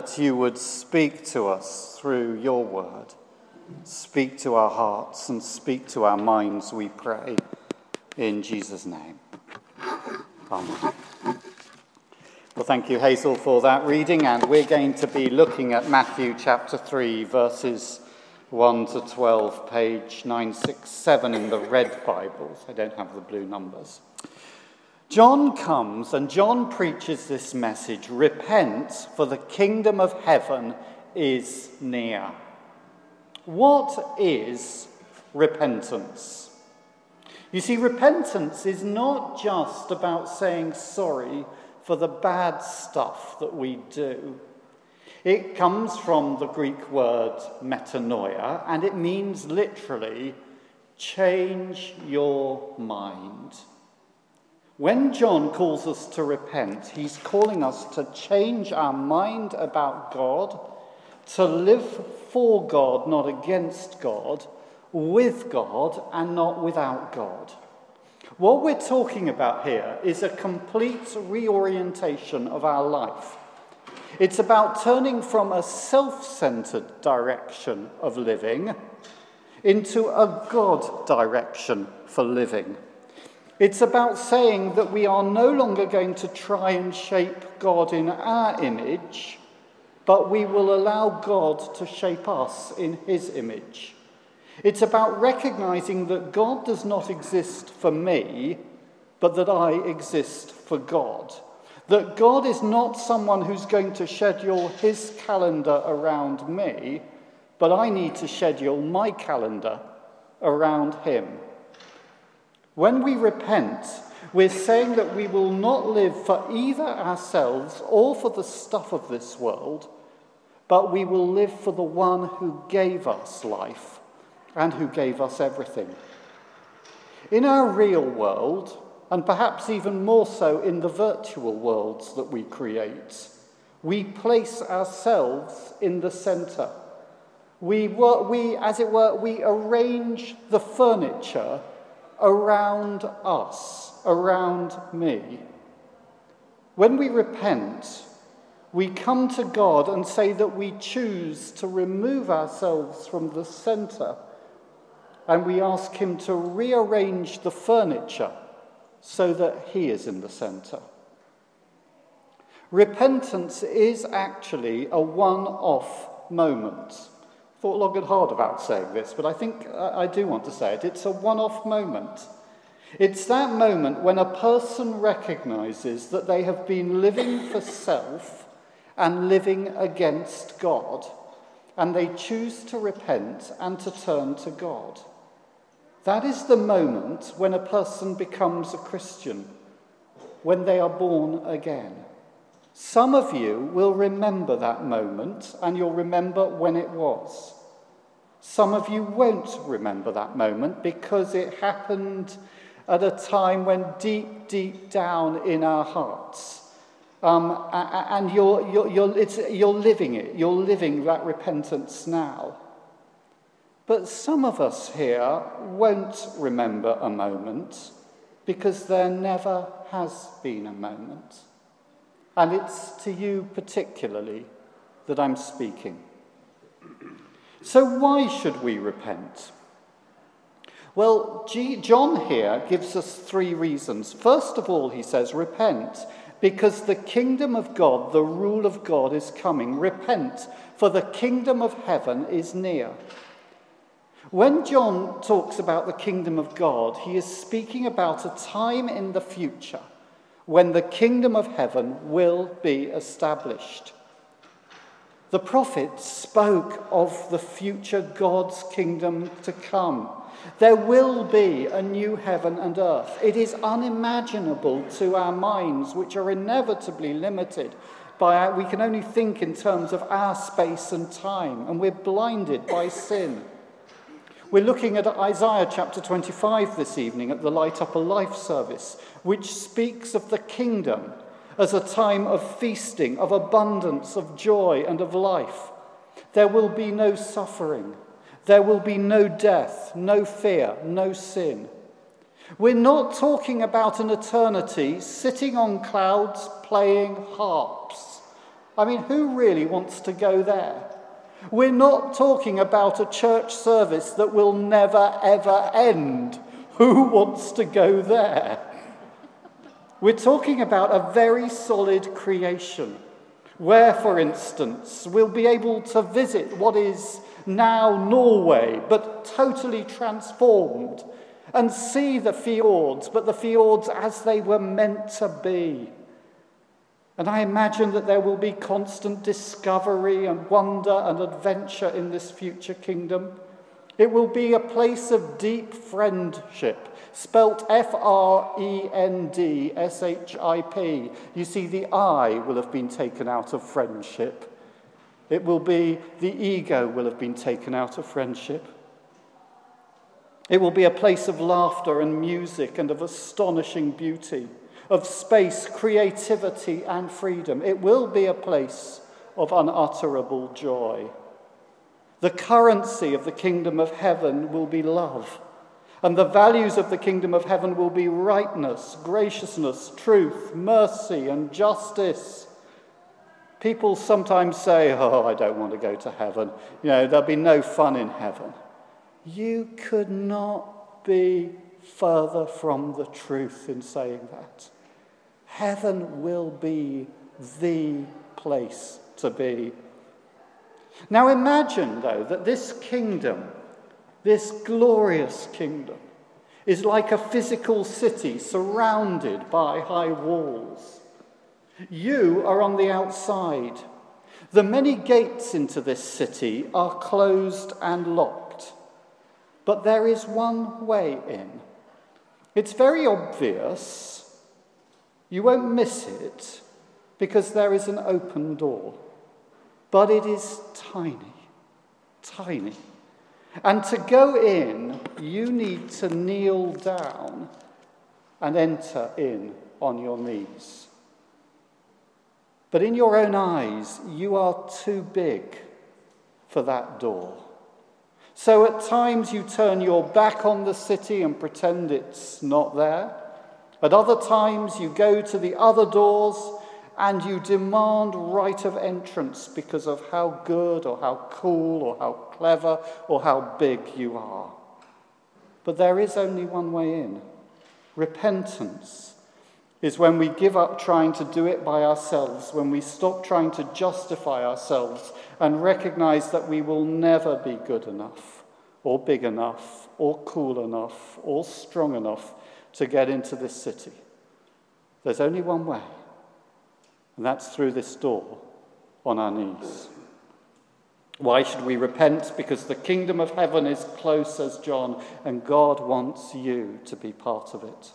that you would speak to us through your word. Speak to our hearts and speak to our minds, we pray, in Jesus' name. Amen. Well, thank you, Hazel, for that reading, and we're going to be looking at Matthew chapter 3, verses 1 to 12, page 967 in the red Bibles. I don't have the blue numbers. John comes and John preaches this message, "Repent, for the kingdom of heaven is near." What is repentance? You see, repentance is not just about saying sorry for the bad stuff that we do. It comes from the Greek word metanoia, and it means literally, change your mind. When John calls us to repent, he's calling us to change our mind about God, to live for God, not against God, with God and not without God. What we're talking about here is a complete reorientation of our life. It's about turning from a self-centered direction of living into a God direction for living. It's about saying that we are no longer going to try and shape God in our image, but we will allow God to shape us in his image. It's about recognizing that God does not exist for me, but that I exist for God. That God is not someone who's going to schedule his calendar around me, but I need to schedule my calendar around him. When we repent, we're saying that we will not live for either ourselves or for the stuff of this world, but we will live for the one who gave us life and who gave us everything. In our real world, and perhaps even more so in the virtual worlds that we create, we place ourselves in the centre. We arrange the furniture around us, around me. When we repent, we come to God and say that we choose to remove ourselves from the centre, and we ask him to rearrange the furniture so that he is in the centre. Repentance is actually a one-off moment. I thought long and hard about saying this, but I think I do want to say it. It's a one-off moment. It's that moment when a person recognises that they have been living for self and living against God, and they choose to repent and to turn to God. That is the moment when a person becomes a Christian, when they are born again. Some of you will remember that moment, and you'll remember when it was. Some of you won't remember that moment because it happened at a time when deep, deep down in our hearts, and you're living it. You're living that repentance now. But some of us here won't remember a moment because there never has been a moment. And it's to you particularly that I'm speaking. So why should we repent? Well, John here gives us three reasons. First of all, he says, repent, because the kingdom of God, the rule of God, is coming. Repent, for the kingdom of heaven is near. When John talks about the kingdom of God, he is speaking about a time in the future when the kingdom of heaven will be established. The prophets spoke of the future God's kingdom to come. There will be a new heaven and earth. It is unimaginable to our minds, which are inevitably limited by we can only think in terms of our space and time, and we're blinded by sin. We're looking at Isaiah chapter 25 this evening at the Light Up a Life service, which speaks of the kingdom as a time of feasting, of abundance, of joy, and of life. There will be no suffering. There will be no death, no fear, no sin. We're not talking about an eternity sitting on clouds playing harps. I mean, who really wants to go there? We're not talking about a church service that will never, ever end. Who wants to go there? We're talking about a very solid creation where, for instance, we'll be able to visit what is now Norway, but totally transformed, and see the fjords, but the fjords as they were meant to be. And I imagine that there will be constant discovery and wonder and adventure in this future kingdom. It will be a place of deep friendship, spelt friendship. You see, the I will have been taken out of friendship. It will be the ego will have been taken out of friendship. It will be a place of laughter and music and of astonishing beauty, of space, creativity, and freedom. It will be a place of unutterable joy. The currency of the kingdom of heaven will be love, and the values of the kingdom of heaven will be rightness, graciousness, truth, mercy, and justice. People sometimes say, oh, I don't want to go to heaven. You know, there'll be no fun in heaven. You could not be further from the truth in saying that. Heaven will be the place to be. Now imagine, though, that this kingdom, this glorious kingdom, is like a physical city surrounded by high walls. You are on the outside. The many gates into this city are closed and locked, but there is one way in. It's very obvious. You won't miss it because there is an open door, but it is tiny, tiny. And to go in, you need to kneel down and enter in on your knees. But in your own eyes, you are too big for that door. So at times you turn your back on the city and pretend it's not there. At other times you go to the other doors and you demand right of entrance because of how good or how cool or how clever or how big you are. But there is only one way in. Repentance is when we give up trying to do it by ourselves, when we stop trying to justify ourselves and recognize that we will never be good enough or big enough or cool enough or strong enough to get into this city. There's only one way, and that's through this door on our knees. Why should we repent? Because the kingdom of heaven is close, says John, and God wants you to be part of it.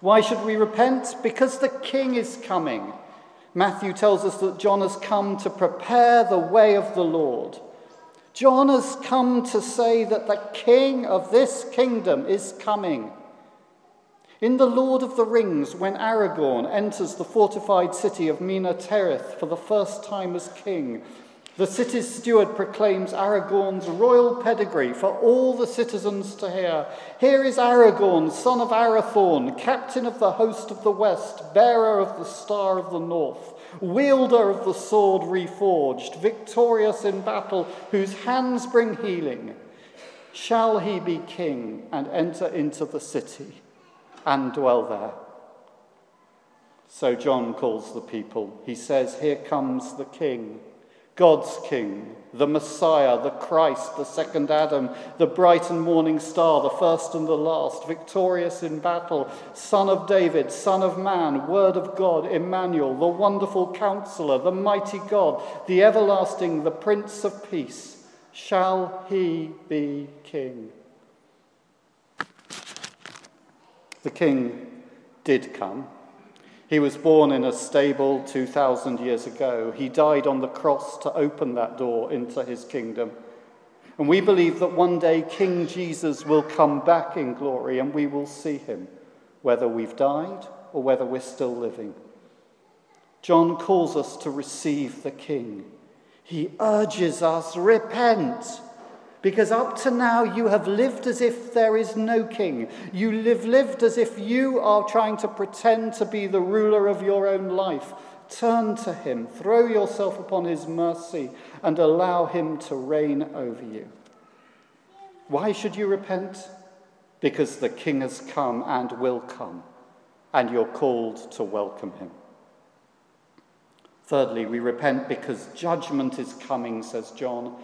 Why should we repent? Because the King is coming. Matthew tells us that John has come to prepare the way of the Lord. John has come to say that the King of this kingdom is coming. In The Lord of the Rings, when Aragorn enters the fortified city of Minas Tirith for the first time as king, the city's steward proclaims Aragorn's royal pedigree for all the citizens to hear. Here is Aragorn, son of Arathorn, captain of the host of the west, bearer of the star of the north, wielder of the sword reforged, victorious in battle, whose hands bring healing. Shall he be king and enter into the city and dwell there? So John calls the people. He says, here comes the king. God's King, the Messiah, the Christ, the second Adam, the bright and morning star, the first and the last, victorious in battle, Son of David, Son of Man, Word of God, Emmanuel, the wonderful Counselor, the mighty God, the everlasting, the Prince of Peace. Shall he be King? The King did come. He was born in a stable 2,000 years ago. He died on the cross to open that door into his kingdom. And we believe that one day King Jesus will come back in glory and we will see him, whether we've died or whether we're still living. John calls us to receive the King. He urges us, repent, because up to now you have lived as if there is no king. You lived as if you are trying to pretend to be the ruler of your own life, Turn to him, throw yourself upon his mercy, and allow him to reign over you. Why should you repent? Because the King has come and will come, and you're called to welcome him. Thirdly, we repent because judgment is coming, says John.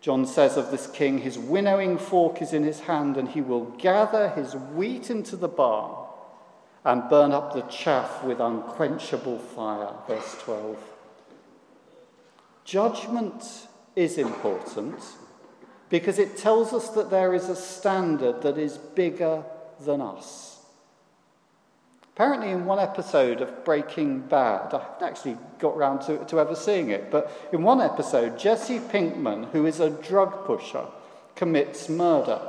John says of this king, his winnowing fork is in his hand, and he will gather his wheat into the barn and burn up the chaff with unquenchable fire, verse 12. Judgment is important because it tells us that there is a standard that is bigger than us. Apparently in one episode of Breaking Bad, I haven't actually got round to ever seeing it, but in one episode, Jesse Pinkman, who is a drug pusher, commits murder.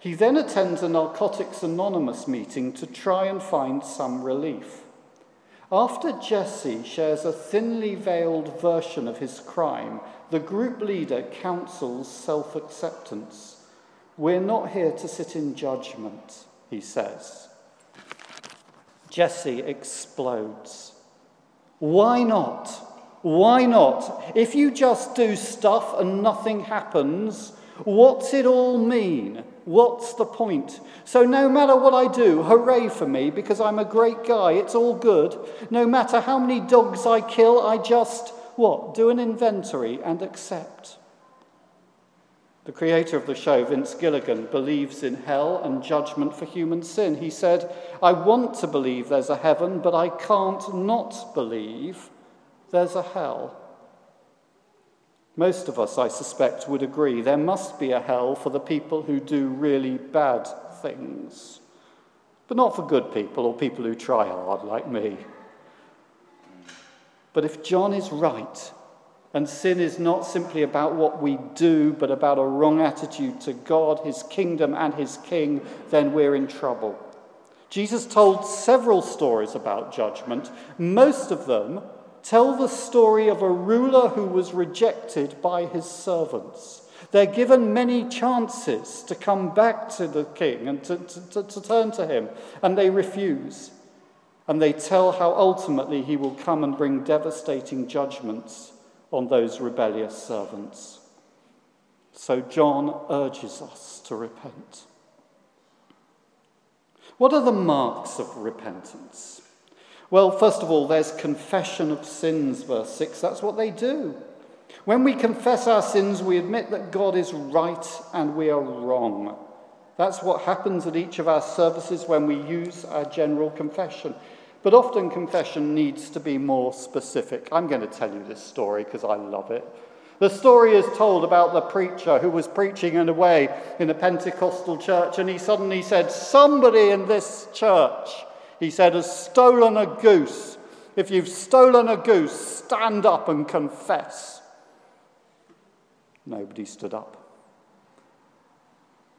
He then attends a Narcotics Anonymous meeting to try and find some relief. After Jesse shares a thinly veiled version of his crime, the group leader counsels self-acceptance. "We're not here to sit in judgment," he says. Jesse explodes. Why not? Why not? If you just do stuff and nothing happens, what's it all mean? What's the point? So no matter what I do, hooray for me, because I'm a great guy, it's all good. No matter how many dogs I kill, I just, what? Do an inventory and accept. The creator of the show, Vince Gilligan, believes in hell and judgment for human sin. He said, "I want to believe there's a heaven, but I can't not believe there's a hell." Most of us, I suspect, would agree there must be a hell for the people who do really bad things, but not for good people or people who try hard like me. But if John is right, and sin is not simply about what we do, but about a wrong attitude to God, his kingdom, and his king, then we're in trouble. Jesus told several stories about judgment. Most of them tell the story of a ruler who was rejected by his servants. They're given many chances to come back to the king and to turn to him, and they refuse. And they tell how ultimately he will come and bring devastating judgments on those rebellious servants. So John urges us to repent. What are the marks of repentance? Well, first of all, there's confession of sins, verse 6. That's what they do. When we confess our sins, we admit that God is right and we are wrong. That's what happens at each of our services when we use our general confession. But often confession needs to be more specific. I'm going to tell you this story because I love it. The story is told about the preacher who was preaching in a way in a Pentecostal church, and he suddenly said, "Somebody in this church," he said, "has stolen a goose. If you've stolen a goose, stand up and confess." Nobody stood up.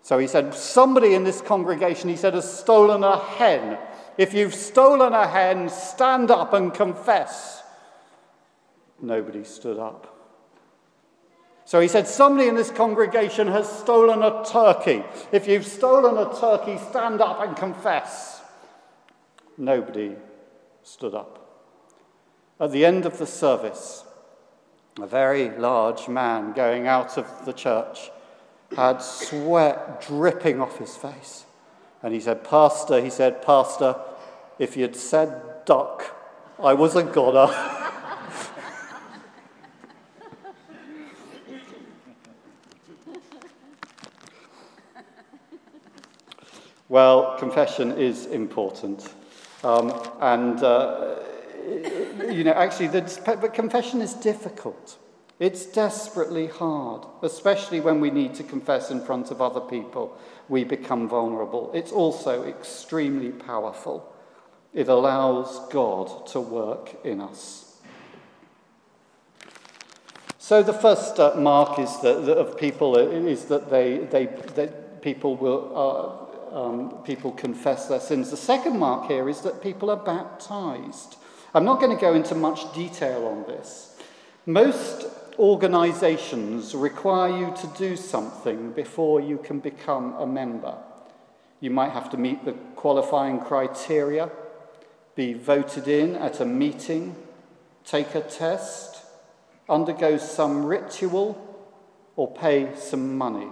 So he said, "Somebody in this congregation," he said, "has stolen a hen. If you've stolen a hen, stand up and confess." Nobody stood up. So he said, "Somebody in this congregation has stolen a turkey. If you've stolen a turkey, stand up and confess." Nobody stood up. At the end of the service, a very large man going out of the church had sweat dripping off his face. And he said, Pastor, "if you'd said duck, I was a goner." Well, confession is important. But confession is difficult. It's desperately hard, especially when we need to confess in front of other people. We become vulnerable. It's also extremely powerful. It allows God to work in us. So the first mark is that people confess their sins. The second mark here is that people are baptized. I'm not going to go into much detail on this. Most organizations require you to do something before you can become a member. You might have to meet the qualifying criteria, be voted in at a meeting, take a test, undergo some ritual, or pay some money.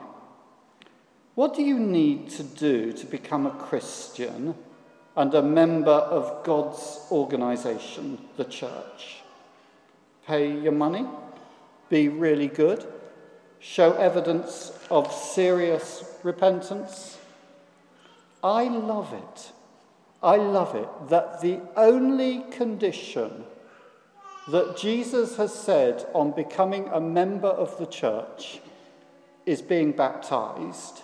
What do you need to do to become a Christian and a member of God's organisation, the church? Pay your money, be really good, show evidence of serious repentance. I love it that the only condition that Jesus has said on becoming a member of the church is being baptized.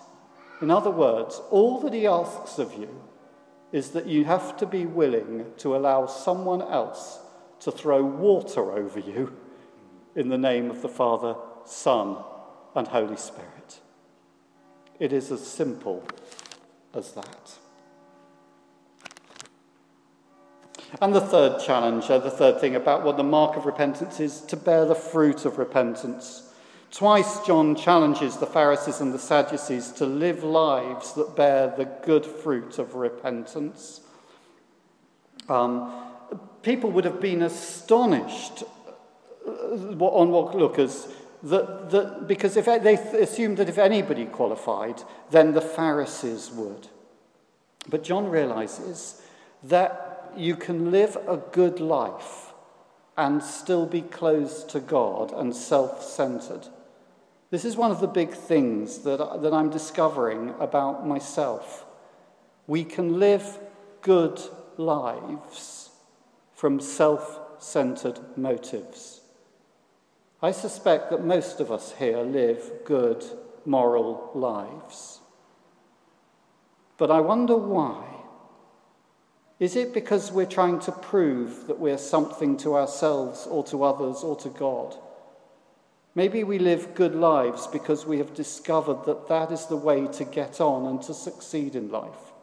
In other words, all that he asks of you is that you have to be willing to allow someone else to throw water over you in the name of the Father, Son, and Holy Spirit. It is as simple as that. And the third challenge, the third thing about what the mark of repentance is, to bear the fruit of repentance. Twice John challenges the Pharisees and the Sadducees to live lives that bear the good fruit of repentance. People would have been astonished on onlookers that because if they assumed that if anybody qualified, then the Pharisees would. But John realizes that you can live a good life and still be close to God and self-centered. This is one of the big things that I'm discovering about myself. We can live good lives from self-centered motives. I suspect that most of us here live good moral lives. But I wonder why. Is it because we're trying to prove that we're something to ourselves or to others or to God? Maybe we live good lives because we have discovered that that is the way to get on and to succeed in life.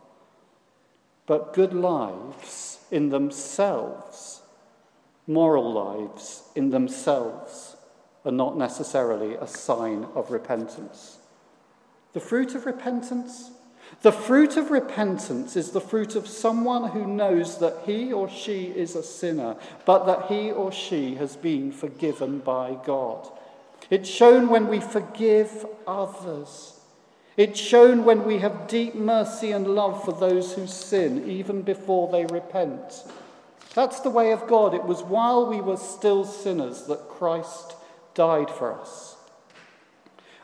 But good lives in themselves, moral lives in themselves, are not necessarily a sign of repentance. The fruit of repentance? The fruit of repentance is the fruit of someone who knows that he or she is a sinner, but that he or she has been forgiven by God. It's shown when we forgive others. It's shown when we have deep mercy and love for those who sin, even before they repent. That's the way of God. It was while we were still sinners that Christ died for us.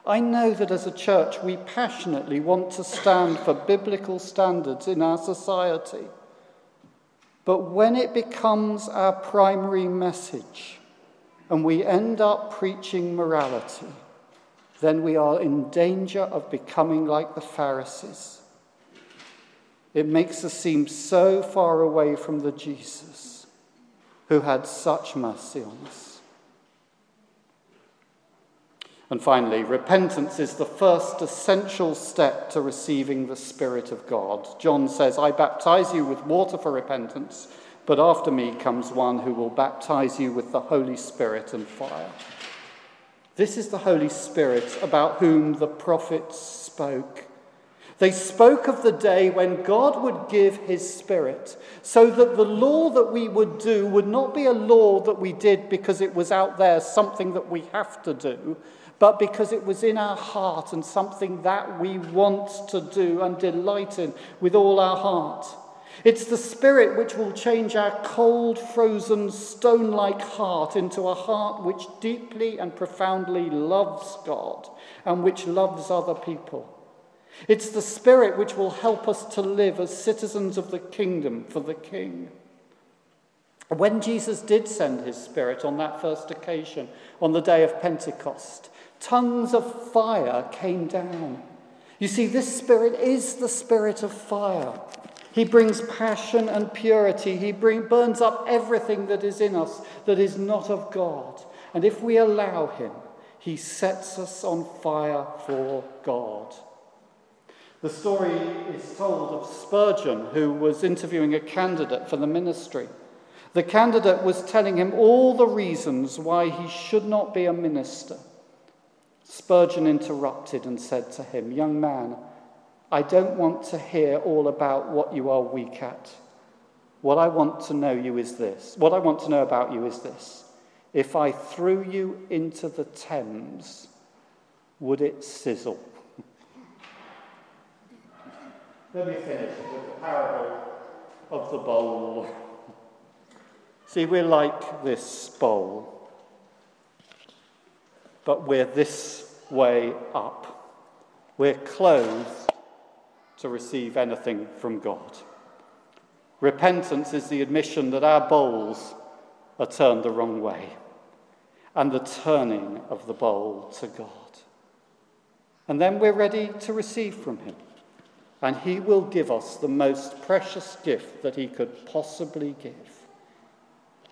I know that as a church we passionately want to stand for biblical standards in our society. But when it becomes our primary message and we end up preaching morality, then we are in danger of becoming like the Pharisees. It makes us seem so far away from the Jesus who had such mercy on us. And finally, repentance is the first essential step to receiving the Spirit of God. John says, I baptize you with water for repentance, but after me comes one who will baptize you with the Holy Spirit and fire. This is the Holy Spirit about whom the prophets spoke. They spoke of the day when God would give his Spirit so that the law that we would do would not be a law that we did because it was out there, something that we have to do, but because it was in our heart and something that we want to do and delight in with all our heart. It's the Spirit which will change our cold, frozen, stone-like heart into a heart which deeply and profoundly loves God and which loves other people. It's the Spirit which will help us to live as citizens of the kingdom for the King. When Jesus did send his Spirit on that first occasion, on the day of Pentecost, tongues of fire came down. You see, this Spirit is the Spirit of fire. He brings passion and purity. He burns up everything that is in us that is not of God. And if we allow him, he sets us on fire for God. The story is told of Spurgeon, who was interviewing a candidate for the ministry. The candidate was telling him all the reasons why he should not be a minister. Spurgeon interrupted and said to him, "Young man, I don't want to hear all about what you are weak at. What I want to know you is this. What I want to know about you is this. If I threw you into the Thames, would it sizzle? Let me finish with the parable of the bowl. See, we're like this bowl, but we're this way up. We're closed to receive anything from God. Repentance is the admission that our bowls are turned the wrong way, and the turning of the bowl to God. And then we're ready to receive from him, and he will give us the most precious gift that he could possibly give.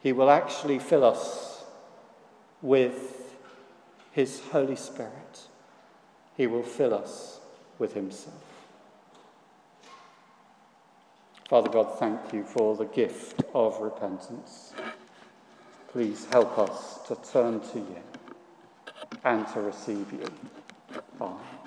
He will actually fill us with his Holy Spirit. He will fill us with himself. Father God, thank you for the gift of repentance. Please help us to turn to you and to receive you. Amen.